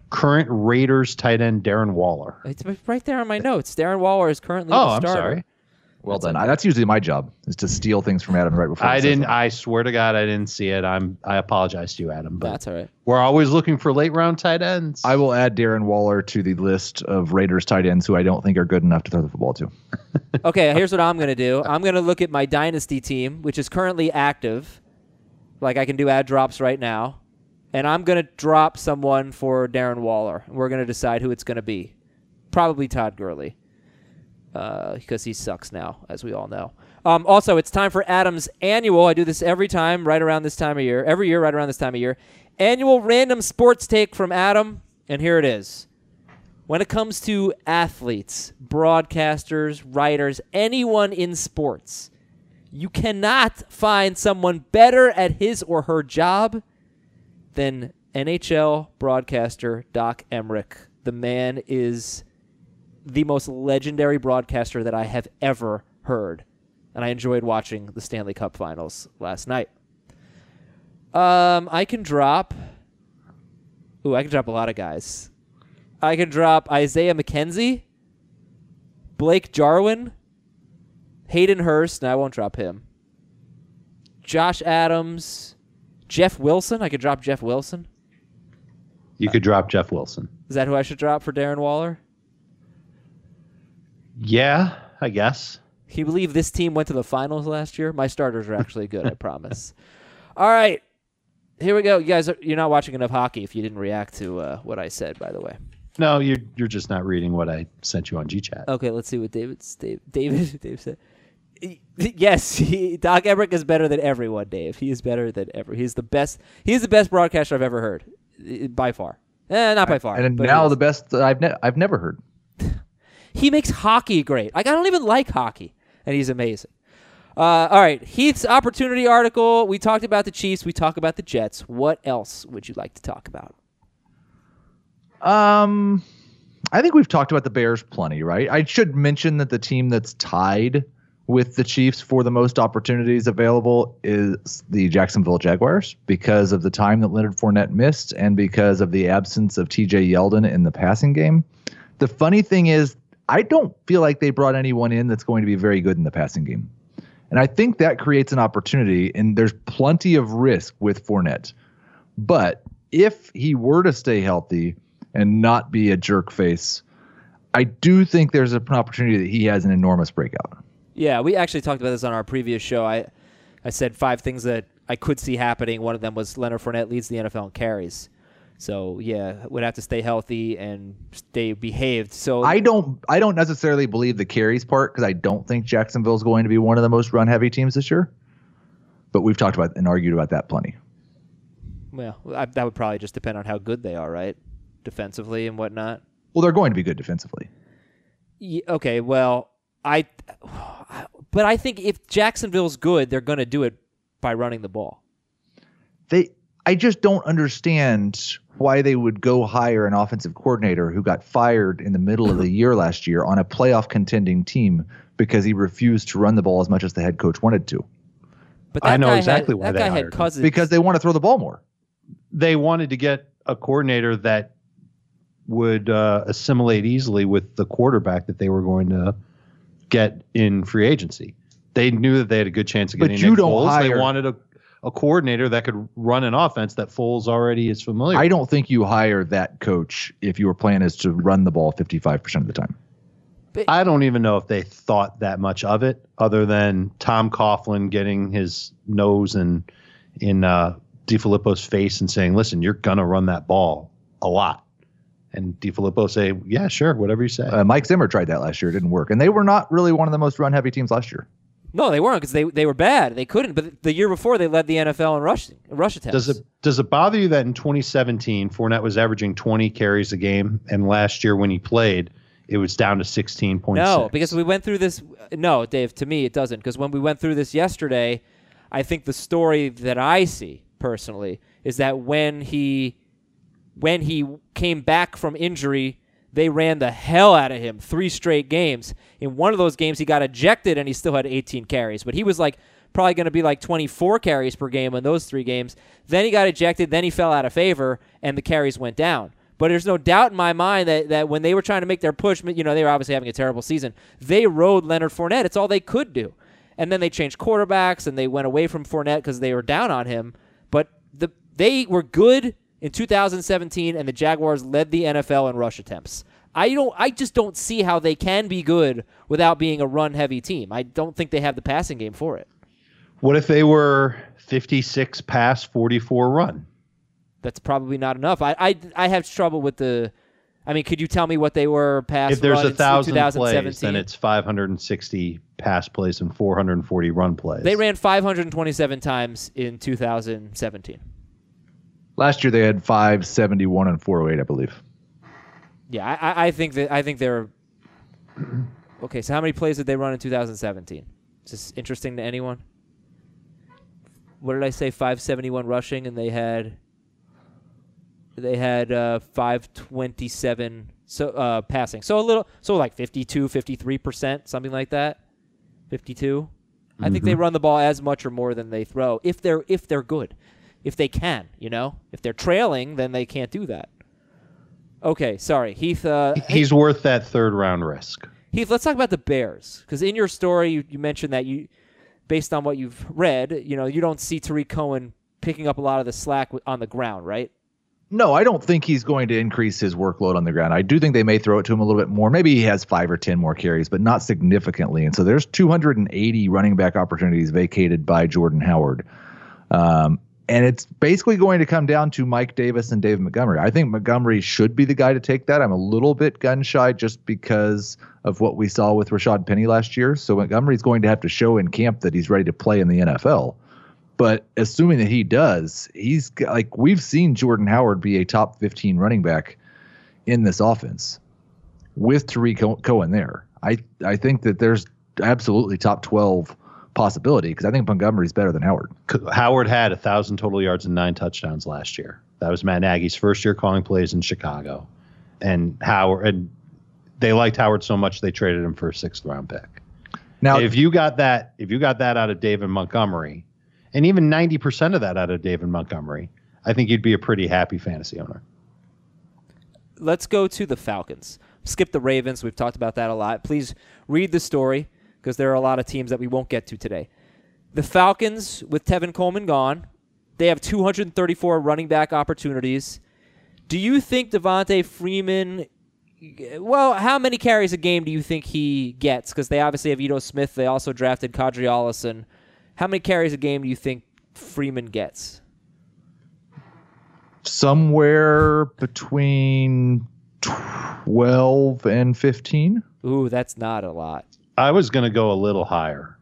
Current Raiders tight end Darren Waller. It's right there on my notes. Darren Waller is currently. Oh, the starter. I'm sorry. Well done. That's, that's usually my job, is to steal things from Adam right before. I didn't. I swear to God, I didn't see it. I'm. I apologize to you, Adam. But that's all right. We're always looking for late round tight ends. I will add Darren Waller to the list of Raiders tight ends who I don't think are good enough to throw the football to. Okay, here's what I'm gonna do. I'm gonna look at my dynasty team, which is currently active. Like I can do ad drops right now, and I'm gonna drop someone for Darren Waller. We're gonna decide who it's gonna be. Probably Todd Gurley. Uh, because he sucks now, as we all know. Um, also, it's time for Adam's annual. I do this every time, right around this time of year. Every year, right around this time of year. Annual random sports take from Adam, and here it is. When it comes to athletes, broadcasters, writers, anyone in sports, you cannot find someone better at his or her job than N H L broadcaster Doc Emrick. The man is the most legendary broadcaster that I have ever heard. And I enjoyed watching the Stanley Cup Finals last night. Um, I can drop... Ooh, I can drop a lot of guys. I can drop Isaiah McKenzie, Blake Jarwin, Hayden Hurst, and I won't drop him. Josh Adams, Jeff Wilson. I could drop Jeff Wilson. You could drop Jeff Wilson. Is that who I should drop for Darren Waller? Yeah, I guess. Can you believe this team went to the finals last year? My starters are actually good, I promise. All right. Here we go. You guys, are, you're not watching enough hockey if you didn't react to uh, what I said, by the way. No, you're, you're just not reading what I sent you on G Chat. Okay, let's see what David's, Dave, David Dave said. Yes, he, Doc Emmerich is better than everyone, Dave. He is better than ever. He's the best. He's the best broadcaster I've ever heard, by far. Eh, not by far. And now the best I've ne- I've never heard. He makes hockey great. Like I don't even like hockey, and he's amazing. Uh, all right, Heath's opportunity article. We talked about the Chiefs. We talked about the Jets. What else would you like to talk about? Um, I think we've talked about the Bears plenty, right? I should mention that the team that's tied with the Chiefs for the most opportunities available is the Jacksonville Jaguars because of the time that Leonard Fournette missed and because of the absence of T J Yeldon in the passing game. The funny thing is, I don't feel like they brought anyone in that's going to be very good in the passing game. And I think that creates an opportunity, and there's plenty of risk with Fournette. But if he were to stay healthy and not be a jerk face, I do think there's an opportunity that he has an enormous breakout. Yeah, we actually talked about this on our previous show. I, I said five things that I could see happening. One of them was Leonard Fournette leads the N F L in carries. So, yeah, would have to stay healthy and stay behaved. So I don't I don't necessarily believe the carries part because I don't think Jacksonville is going to be one of the most run-heavy teams this year. But we've talked about and argued about that plenty. Well, I, that would probably just depend on how good they are, right? Defensively and whatnot. Well, they're going to be good defensively. Yeah, okay, well... I, but I think if Jacksonville's good, they're going to do it by running the ball. They, I just don't understand why they would go hire an offensive coordinator who got fired in the middle of the year last year on a playoff contending team because he refused to run the ball as much as the head coach wanted to. But that I know exactly had, why that guy they hired had Cousins. Him. Because they want to throw the ball more. They wanted to get a coordinator that would uh, assimilate easily with the quarterback that they were going to get in free agency. They knew that they had a good chance of getting Nick Foles. They wanted a, a coordinator that could run an offense that Foles already is familiar with. I don't think you hire that coach if your plan is to run the ball fifty-five percent of the time. But I don't even know if they thought that much of it other than Tom Coughlin getting his nose in, in uh, DeFilippo's face and saying, listen, you're going to run that ball a lot. And DeFilippo say, yeah, sure, whatever you say. Uh, Mike Zimmer tried that last year. It didn't work. And they were not really one of the most run-heavy teams last year. No, they weren't because they, they were bad. They couldn't. But the year before, they led the N F L in rush, rush attempts. Does it, does it bother you that in twenty seventeen, Fournette was averaging twenty carries a game, and last year when he played, it was down to sixteen point six? No, because we went through this. No, Dave, to me, it doesn't. Because when we went through this yesterday, I think the story that I see personally is that when he... When he came back from injury, they ran the hell out of him three straight games. In one of those games, he got ejected, and he still had eighteen carries. But he was like probably going to be like twenty-four carries per game in those three games. Then he got ejected. Then he fell out of favor, and the carries went down. But there's no doubt in my mind that, that when they were trying to make their push, you know, they were obviously having a terrible season. They rode Leonard Fournette. It's all they could do. And then they changed quarterbacks, and they went away from Fournette because they were down on him. But the they were good in two thousand seventeen, and the Jaguars led the N F L in rush attempts. I don't. I just don't see how they can be good without being a run-heavy team. I don't think they have the passing game for it. What if they were fifty-six pass, forty-four run? That's probably not enough. I I, I have trouble with the... I mean, could you tell me what they were pass? If there's run a thousand plays, then it's five hundred sixty pass plays and four hundred forty run plays. They ran five hundred twenty-seven times in two thousand seventeen. Last year they had five seventy one and four oh eight, I believe. Yeah, I, I think that I think they're okay. So how many plays did they run in two thousand seventeen? Is this interesting to anyone? What did I say? Five seventy one rushing, and they had they had uh, five twenty seven so uh, passing. So a little, so like fifty-two, fifty-three percent, something like that. Fifty two. Mm-hmm. I think they run the ball as much or more than they throw if they're if they're good. If they can, you know? If they're trailing, then they can't do that. Okay, sorry. Heath... Uh, He's hey, worth that third-round risk. Heath, let's talk about the Bears. Because in your story, you, you mentioned that you based on what you've read, you know, you don't see Tariq Cohen picking up a lot of the slack on the ground, right? No, I don't think he's going to increase his workload on the ground. I do think they may throw it to him a little bit more. Maybe he has five or ten more carries, but not significantly. And so there's two hundred eighty running back opportunities vacated by Jordan Howard. Um, and it's basically going to come down to Mike Davis and Dave Montgomery. I think Montgomery should be the guy to take that. I'm a little bit gun shy just because of what we saw with Rashad Penny last year. So Montgomery's going to have to show in camp that he's ready to play in the N F L. But assuming that he does, he's like, we've seen Jordan Howard be a top fifteen running back in this offense with Tariq Cohen there. I, I think that there's absolutely top twelve possibility because I think Montgomery's better than Howard. Howard had one thousand total yards and nine touchdowns last year. That was Matt Nagy's first year calling plays in Chicago. And Howard, and they liked Howard so much they traded him for a sixth round pick. Now, if you got that, if you got that out of David Montgomery, and even ninety percent of that out of David Montgomery, I think you'd be a pretty happy fantasy owner. Let's go to the Falcons. Skip the Ravens. We've talked about that a lot. Please read the story because there are a lot of teams that we won't get to today. The Falcons, with Tevin Coleman gone, they have two hundred thirty-four running back opportunities. Do you think Devontae Freeman, well, how many carries a game do you think he gets? Because they obviously have Ito Smith. They also drafted Kadri Allison. How many carries a game do you think Freeman gets? Somewhere between twelve and fifteen. Ooh, that's not a lot. I was going to go a little higher.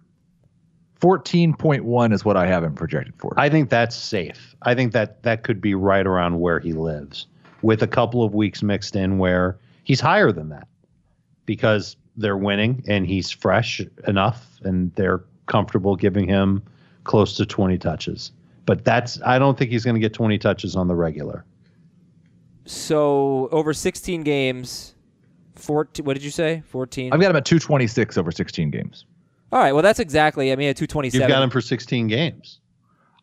fourteen point one is what I have him projected for. I think that's safe. I think that that could be right around where he lives with a couple of weeks mixed in where he's higher than that because they're winning and he's fresh enough and they're comfortable giving him close to twenty touches. But that's, I don't think he's going to get twenty touches on the regular. So over sixteen games, fourteen, what did you say? fourteen? I've got him at two twenty-six over sixteen games. All right, well, that's exactly, I mean, at two twenty-seven. You've got him for sixteen games.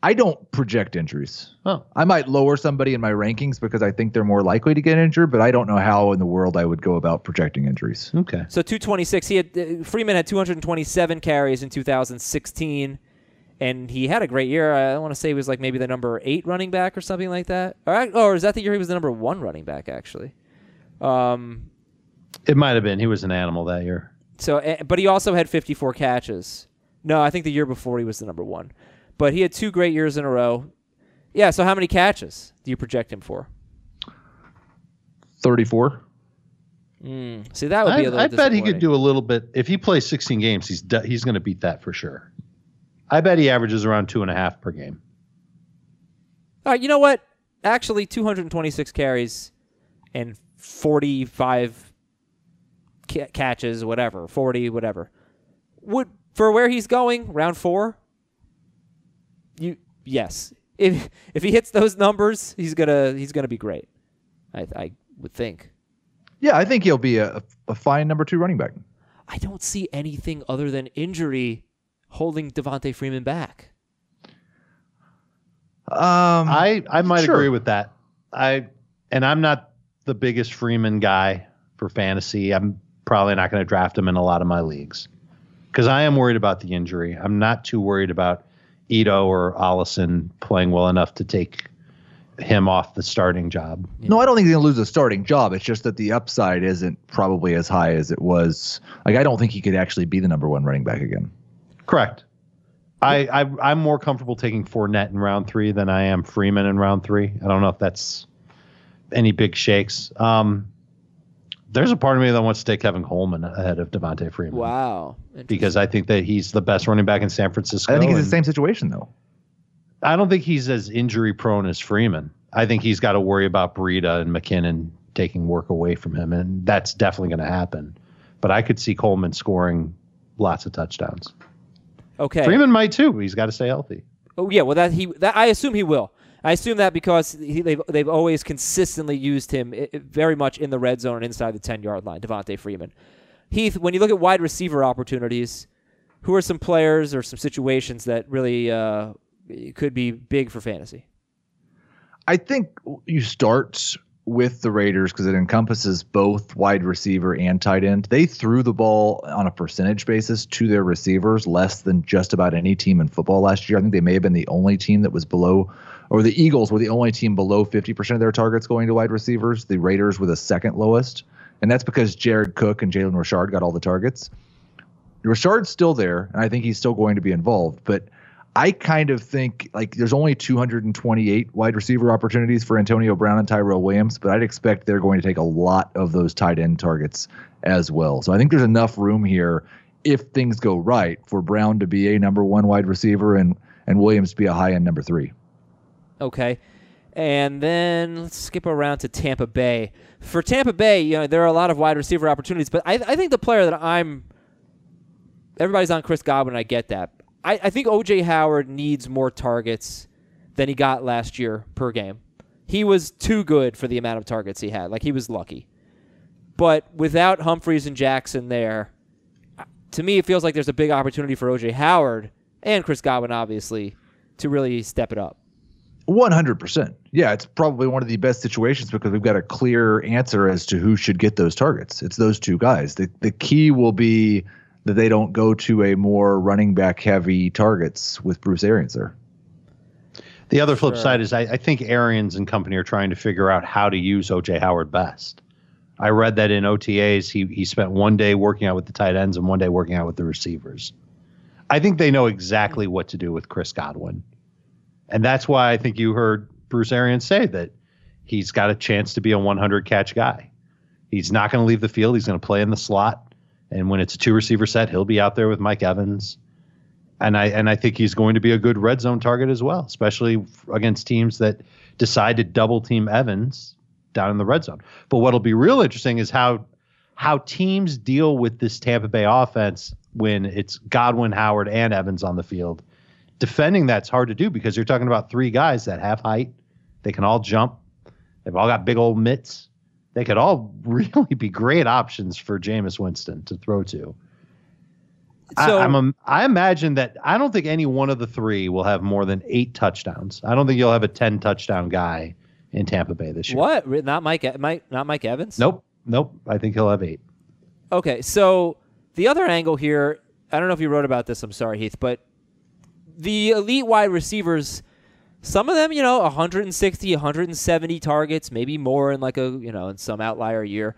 I don't project injuries. Oh. I might lower somebody in my rankings because I think they're more likely to get injured, but I don't know how in the world I would go about projecting injuries. Okay. So two twenty-six. He had uh, Freeman had two hundred twenty-seven carries in two thousand sixteen, and he had a great year. I want to say he was like maybe the number eight running back or something like that. All right. Or is that the year he was the number one running back actually? Um, it might have been. He was an animal that year. So, uh, but he also had fifty-four catches. No, I think the year before he was the number one. But he had two great years in a row. Yeah, so how many catches do you project him for? thirty-four. Mm, see, that would be I, a little I bet he could do a little bit. If he plays sixteen games, he's he's going to beat that for sure. I bet he averages around two and a half per game. All right, you know what? Actually, two hundred twenty-six carries and forty-five ca- catches, whatever, forty, whatever. Would, for where he's going, round four? You yes, if if he hits those numbers, he's gonna he's gonna be great. I I would think. Yeah, I think he'll be a a fine number two running back. I don't see anything other than injury holding Devontae Freeman back. Um, I I might sure. agree with that. I and I'm not the biggest Freeman guy for fantasy. I'm probably not going to draft him in a lot of my leagues because I am worried about the injury. I'm not too worried about Ito or Allison playing well enough to take him off the starting job. No, know? I don't think he's going to lose the starting job. It's just that the upside isn't probably as high as it was. Like, I don't think he could actually be the number one running back again. Correct. I, I, I'm more comfortable taking Fournette in round three than I am Freeman in round three. I don't know if that's any big shakes. Um, there's a part of me that wants to take Tevin Coleman ahead of Devontae Freeman. Wow. Because I think that he's the best running back in San Francisco. I think he's in the same situation, though. I don't think he's as injury-prone as Freeman. I think he's got to worry about Breida and McKinnon taking work away from him, and that's definitely going to happen. But I could see Coleman scoring lots of touchdowns. Okay. Freeman might, too, but he's got to stay healthy. Oh, yeah, well, that he that I assume he will. I assume that because he, they've they've always consistently used him very much in the red zone and inside the ten-yard line, Devontae Freeman. Heath, when you look at wide receiver opportunities, who are some players or some situations that really uh, could be big for fantasy? I think you start with the Raiders because it encompasses both wide receiver and tight end. They threw the ball on a percentage basis to their receivers less than just about any team in football last year. I think they may have been the only team that was below, or the Eagles were the only team below fifty percent of their targets going to wide receivers. The Raiders were the second lowest, and that's because Jared Cook and Jalen Richard got all the targets. Richard's still there, and I think he's still going to be involved, but I kind of think like there's only two hundred twenty-eight wide receiver opportunities for Antonio Brown and Tyrell Williams, but I'd expect they're going to take a lot of those tight end targets as well. So I think there's enough room here if things go right for Brown to be a number one wide receiver and, and Williams to be a high end number three. Okay. And then let's skip around to Tampa Bay. For Tampa Bay, you know, there are a lot of wide receiver opportunities, but I, I think the player that I'm everybody's on Chris Godwin. I get that. I, I think O J Howard needs more targets than he got last year per game. He was too good for the amount of targets he had. Like, he was lucky. But without Humphreys and Jackson there, to me, it feels like there's a big opportunity for O J Howard and Chris Godwin, obviously, to really step it up. one hundred percent. Yeah, it's probably one of the best situations because we've got a clear answer as to who should get those targets. It's those two guys. The, the key will be that they don't go to a more running back heavy targets with Bruce Arians there. The other flip sure. side is I, I think Arians and company are trying to figure out how to use O J Howard best. I read that in O T As, he, he spent one day working out with the tight ends and one day working out with the receivers. I think they know exactly what to do with Chris Godwin. And that's why I think you heard Bruce Arians say that he's got a chance to be a one hundred catch guy. He's not going to leave the field. He's going to play in the slot. And when it's a two-receiver set, he'll be out there with Mike Evans. And I and I think he's going to be a good red zone target as well, especially against teams that decide to double-team Evans down in the red zone. But what will be real interesting is how how teams deal with this Tampa Bay offense when it's Godwin, Howard, and Evans on the field. Defending that's hard to do because you're talking about three guys that have height. They can all jump. They've all got big old mitts. They could all really be great options for Jameis Winston to throw to. So, I, I'm a, I imagine that I don't think any one of the three will have more than eight touchdowns. I don't think you'll have a ten touchdown guy in Tampa Bay this year. What? Not Mike? Mike? Not Mike Evans? Nope. Nope. I think he'll have eight. Okay. So the other angle here, I don't know if you wrote about this. I'm sorry, Heath, but the elite wide receivers. Some of them, you know, one hundred sixty, one hundred seventy targets, maybe more in like a, you know, in some outlier year.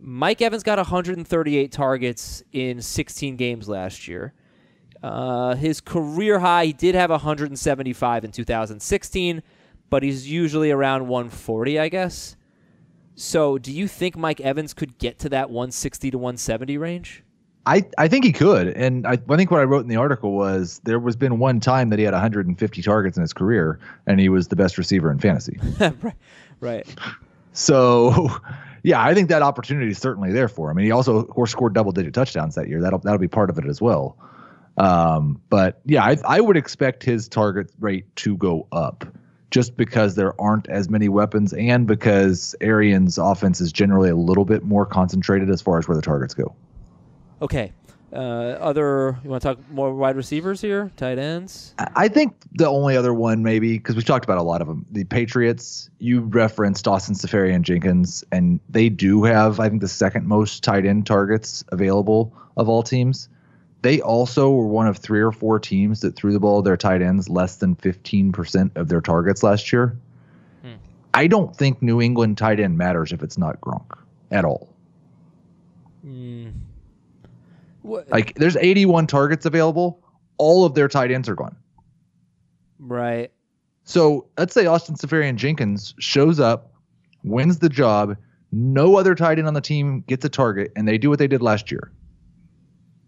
Mike Evans got one hundred thirty-eight targets in sixteen games last year. Uh, his career high, he did have one hundred seventy-five in two thousand sixteen, but he's usually around one hundred forty, I guess. So do you think Mike Evans could get to that one sixty to one seventy range? I, I think he could, and I, I think what I wrote in the article was there was been one time that he had one hundred fifty targets in his career, and he was the best receiver in fantasy. right, right. So, yeah, I think that opportunity is certainly there for him. I mean, he also, of course, scored double-digit touchdowns that year. That'll that'll be part of it as well. Um, but, yeah, I, I would expect his target rate to go up just because there aren't as many weapons and because Arians' offense is generally a little bit more concentrated as far as where the targets go. Okay. Uh, other, you want to talk more wide receivers here? Tight ends? I think the only other one, maybe, because we've talked about a lot of them, the Patriots, you referenced Austin Seferian Jenkins, and they do have, I think, the second most tight end targets available of all teams. They also were one of three or four teams that threw the ball to their tight ends less than fifteen percent of their targets last year. Hmm. I don't think New England tight end matters if it's not Gronk at all. Hmm. Like, there's eighty-one targets available. All of their tight ends are gone. Right. So let's say Austin Seferian Jenkins shows up, wins the job, no other tight end on the team gets a target, and they do what they did last year.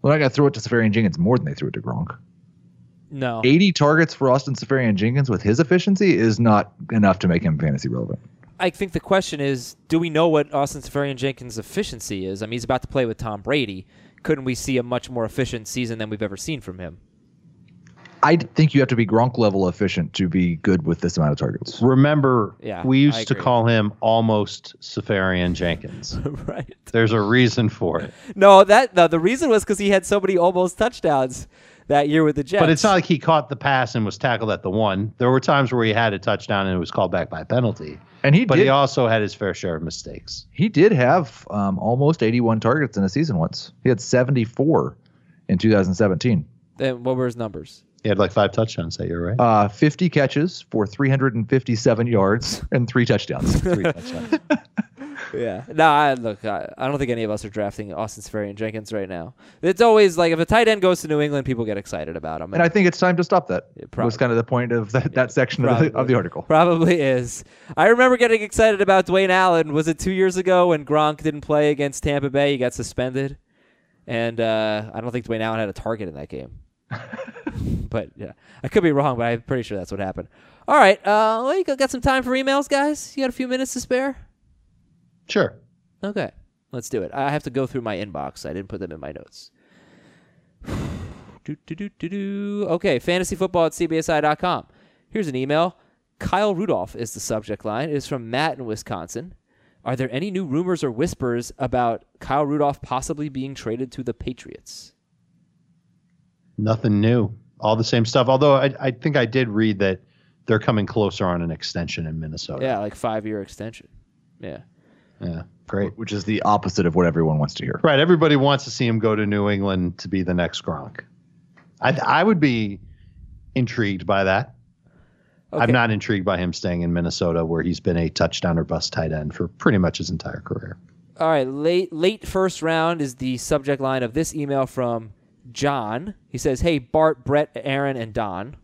Well, I got to throw it to Seferian Jenkins more than they threw it to Gronk. No. eighty targets for Austin Seferian Jenkins with his efficiency is not enough to make him fantasy relevant. I think the question is, do we know what Austin Seferian Jenkins' efficiency is? I mean, he's about to play with Tom Brady. Couldn't we see a much more efficient season than we've ever seen from him? I think you have to be Gronk level efficient to be good with this amount of targets. Remember, yeah, we used to call him almost Safarian Jenkins. Right. There's a reason for it. No, that no, the reason was because he had so many almost touchdowns that year with the Jets. But it's not like he caught the pass and was tackled at the one. There were times where he had a touchdown and it was called back by a penalty. And he but did, he also had his fair share of mistakes. He did have um, almost eighty-one targets in a season once. He had seventy-four in two thousand seventeen. And what were his numbers? He had like five touchdowns that year, right? Uh, fifty catches for three hundred fifty-seven yards and three touchdowns. three touchdowns. Yeah. No, I, look, I, I don't think any of us are drafting Austin Seferian-Jenkins right now. It's always like if a tight end goes to New England, people get excited about him. And, and I think it's time to stop that. It was kind of the point of that, that yeah, section probably, of, the, of the article. Probably is. I remember getting excited about Dwayne Allen. Was it two years ago when Gronk didn't play against Tampa Bay? He got suspended. And uh, I don't think Dwayne Allen had a target in that game. But yeah, I could be wrong, but I'm pretty sure that's what happened. All right, uh, well, you got some time for emails, guys? You got a few minutes to spare? Sure. Okay, let's do it. I have to go through my inbox. I didn't put them in my notes. do, do, do, do, do. Okay, fantasyfootball at C B S I dot com. Here's an email. Kyle Rudolph is the subject line. It is from Matt in Wisconsin. Are there any new rumors or whispers about Kyle Rudolph possibly being traded to the Patriots? Nothing new. All the same stuff. Although I, I think I did read that they're coming closer on an extension in Minnesota. Yeah, like five-year extension. Yeah. Yeah, great. Which is the opposite of what everyone wants to hear. Right. Everybody wants to see him go to New England to be the next Gronk. I I would be intrigued by that. Okay. I'm not intrigued by him staying in Minnesota, where he's been a touchdown or bust tight end for pretty much his entire career. All right. Late late first round is the subject line of this email from John. He says, hey, Bart, Brett, Aaron, and Don.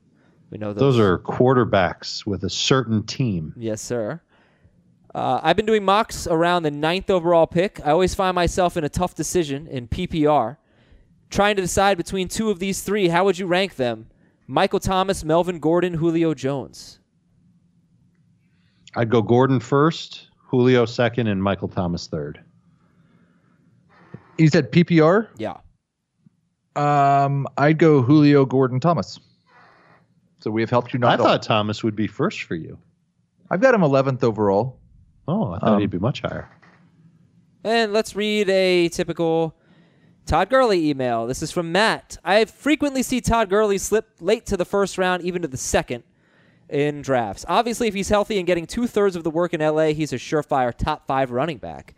We know those. Those are quarterbacks with a certain team. Yes, sir. Uh, I've been doing mocks around the ninth overall pick. I always find myself in a tough decision in P P R. Trying to decide between two of these three, how would you rank them? Michael Thomas, Melvin Gordon, Julio Jones. I'd go Gordon first, Julio second, and Michael Thomas third. You said P P R? Yeah. Um, I'd go Julio, Gordon, Thomas. So we have helped you not. I thought Thomas would be first for you. I've got him eleventh overall. Oh, I thought um, he'd be much higher. And let's read a typical Todd Gurley email. This is from Matt. I frequently see Todd Gurley slip late to the first round, even to the second in drafts. Obviously, if he's healthy and getting two-thirds of the work in L A, he's a surefire top five running back.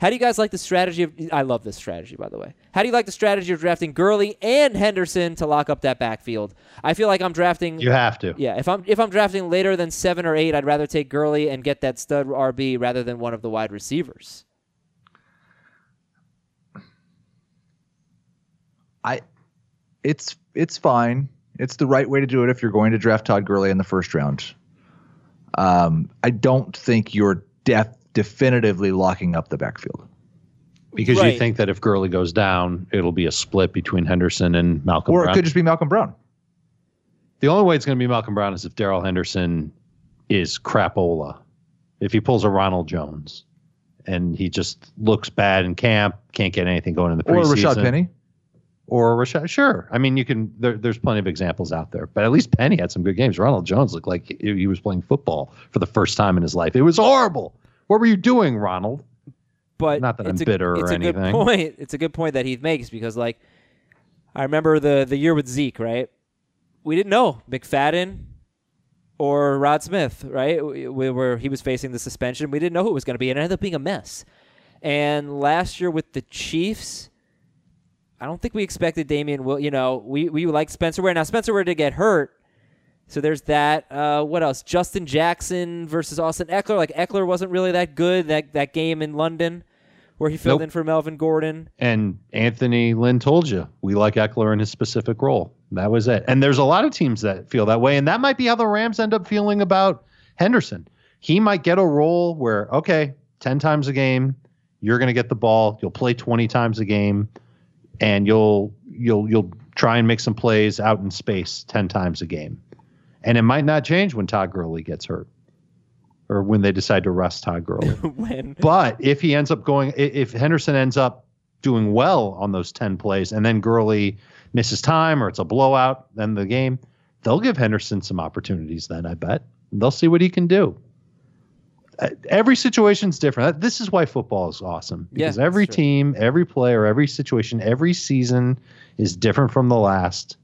How do you guys like the strategy of... I love this strategy, by the way. How do you like the strategy of drafting Gurley and Henderson to lock up that backfield? I feel like I'm drafting... You have to. Yeah, if I'm if I'm drafting later than seven or eight, I'd rather take Gurley and get that stud R B rather than one of the wide receivers. I, it's it's fine. It's the right way to do it if you're going to draft Todd Gurley in the first round. Um, I don't think your depth definitively locking up the backfield. Because right. You think that if Gurley goes down, it'll be a split between Henderson and Malcolm Brown. Or it Brown. could just be Malcolm Brown. The only way it's going to be Malcolm Brown is if Darrell Henderson is crapola. If he pulls a Ronald Jones and he just looks bad in camp, can't get anything going in the preseason. Or Rashad Penny. Or Rashad, sure. I mean, you can. There, there's plenty of examples out there, but at least Penny had some good games. Ronald Jones looked like he was playing football for the first time in his life. It was horrible. What were you doing, Ronald? But not that I'm bitter or anything. It's a good point. It's a good point that he makes because, like, I remember the the year with Zeke, right? We didn't know McFadden or Rod Smith, right? We, we were he was facing the suspension. We didn't know who it was going to be, and it ended up being a mess. And last year with the Chiefs, I don't think we expected Damian Will. You know, we we liked Spencer Ware. Now Spencer Ware did get hurt. So there's that. Uh, what else? Justin Jackson versus Austin Eckler. Like, Eckler wasn't really that good, that that game in London where he filled nope. in for Melvin Gordon. And Anthony Lynn told you, we like Eckler in his specific role. That was it. And there's a lot of teams that feel that way, and that might be how the Rams end up feeling about Henderson. He might get a role where, okay, ten times a game, you're going to get the ball, you'll play twenty times a game, and you'll you'll you'll try and make some plays out in space ten times a game. And it might not change when Todd Gurley gets hurt or when they decide to rest Todd Gurley. when? But if he ends up going, if Henderson ends up doing well on those ten plays, and then Gurley misses time or it's a blowout, then the game, they'll give Henderson some opportunities then, I bet. They'll see what he can do. Every situation's different. This is why football is awesome, because yeah, every team, every player, every situation, every season is different from the last.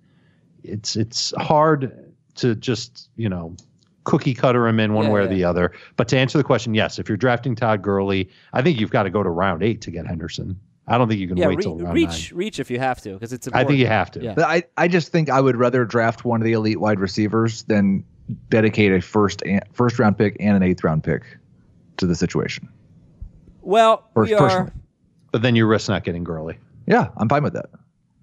It's it's hard to just, you know, cookie cutter them in one yeah, way or yeah. the other. But to answer the question, yes, if you're drafting Todd Gurley, I think you've got to go to round eight to get Henderson. I don't think you can yeah, wait re- till round reach, nine. Reach if you have to, because it's important. I think you have to. Yeah. But I, I just think I would rather draft one of the elite wide receivers than dedicate a first an, first round pick and an eighth round pick to the situation. Well, First, we are... But then you risk not getting Gurley. Yeah, I'm fine with that.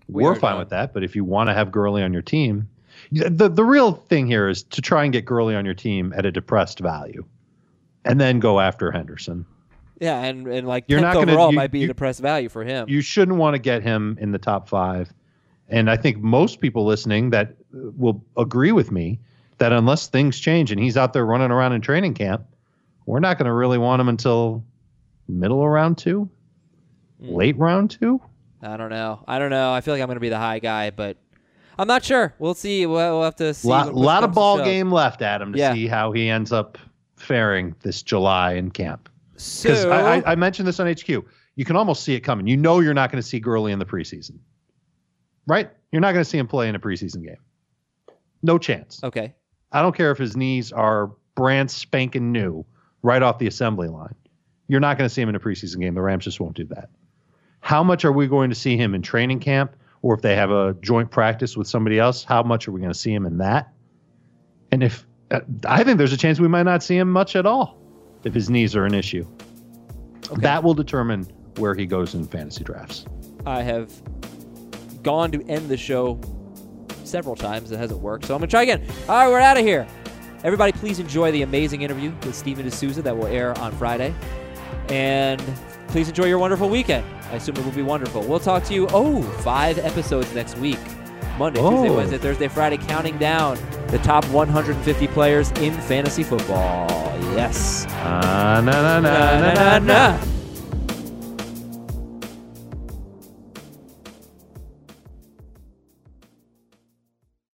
We We're fine done. with that, but if you want to have Gurley on your team, the the real thing here is to try and get Gurley on your team at a depressed value, and then go after Henderson. Yeah, and, and like you're not gonna, overall you, might be you, depressed value for him. You shouldn't want to get him in the top five. And I think most people listening that will agree with me that unless things change and he's out there running around in training camp, we're not going to really want him until middle of round two, mm. late round two. I don't know. I don't know. I feel like I'm going to be the high guy, but I'm not sure. We'll see. We'll, we'll have to see. A lot, lot of ball game left, Adam, to yeah. see how he ends up faring this July in camp. Because so, I, I, I mentioned this on H Q. You can almost see it coming. You know you're not going to see Gurley in the preseason, right? You're not going to see him play in a preseason game. No chance. Okay. I don't care if his knees are brand spanking new right off the assembly line. You're not going to see him in a preseason game. The Rams just won't do that. How much are we going to see him in training camp? Or if they have a joint practice with somebody else, how much are we going to see him in that? And if uh, I think there's a chance we might not see him much at all. If his knees are an issue, okay. that will determine where he goes in fantasy drafts. I have gone to end the show several times. It hasn't worked, so I'm going to try again. All right, we're out of here. Everybody, please enjoy the amazing interview with Steven D'Souza that will air on Friday. And please enjoy your wonderful weekend. I assume it will be wonderful. We'll talk to you, oh, five episodes next week. Monday, oh. Tuesday, Wednesday, Thursday, Friday, counting down the top one hundred fifty players in fantasy football. Yes. Uh, na, na, na, na, na, na.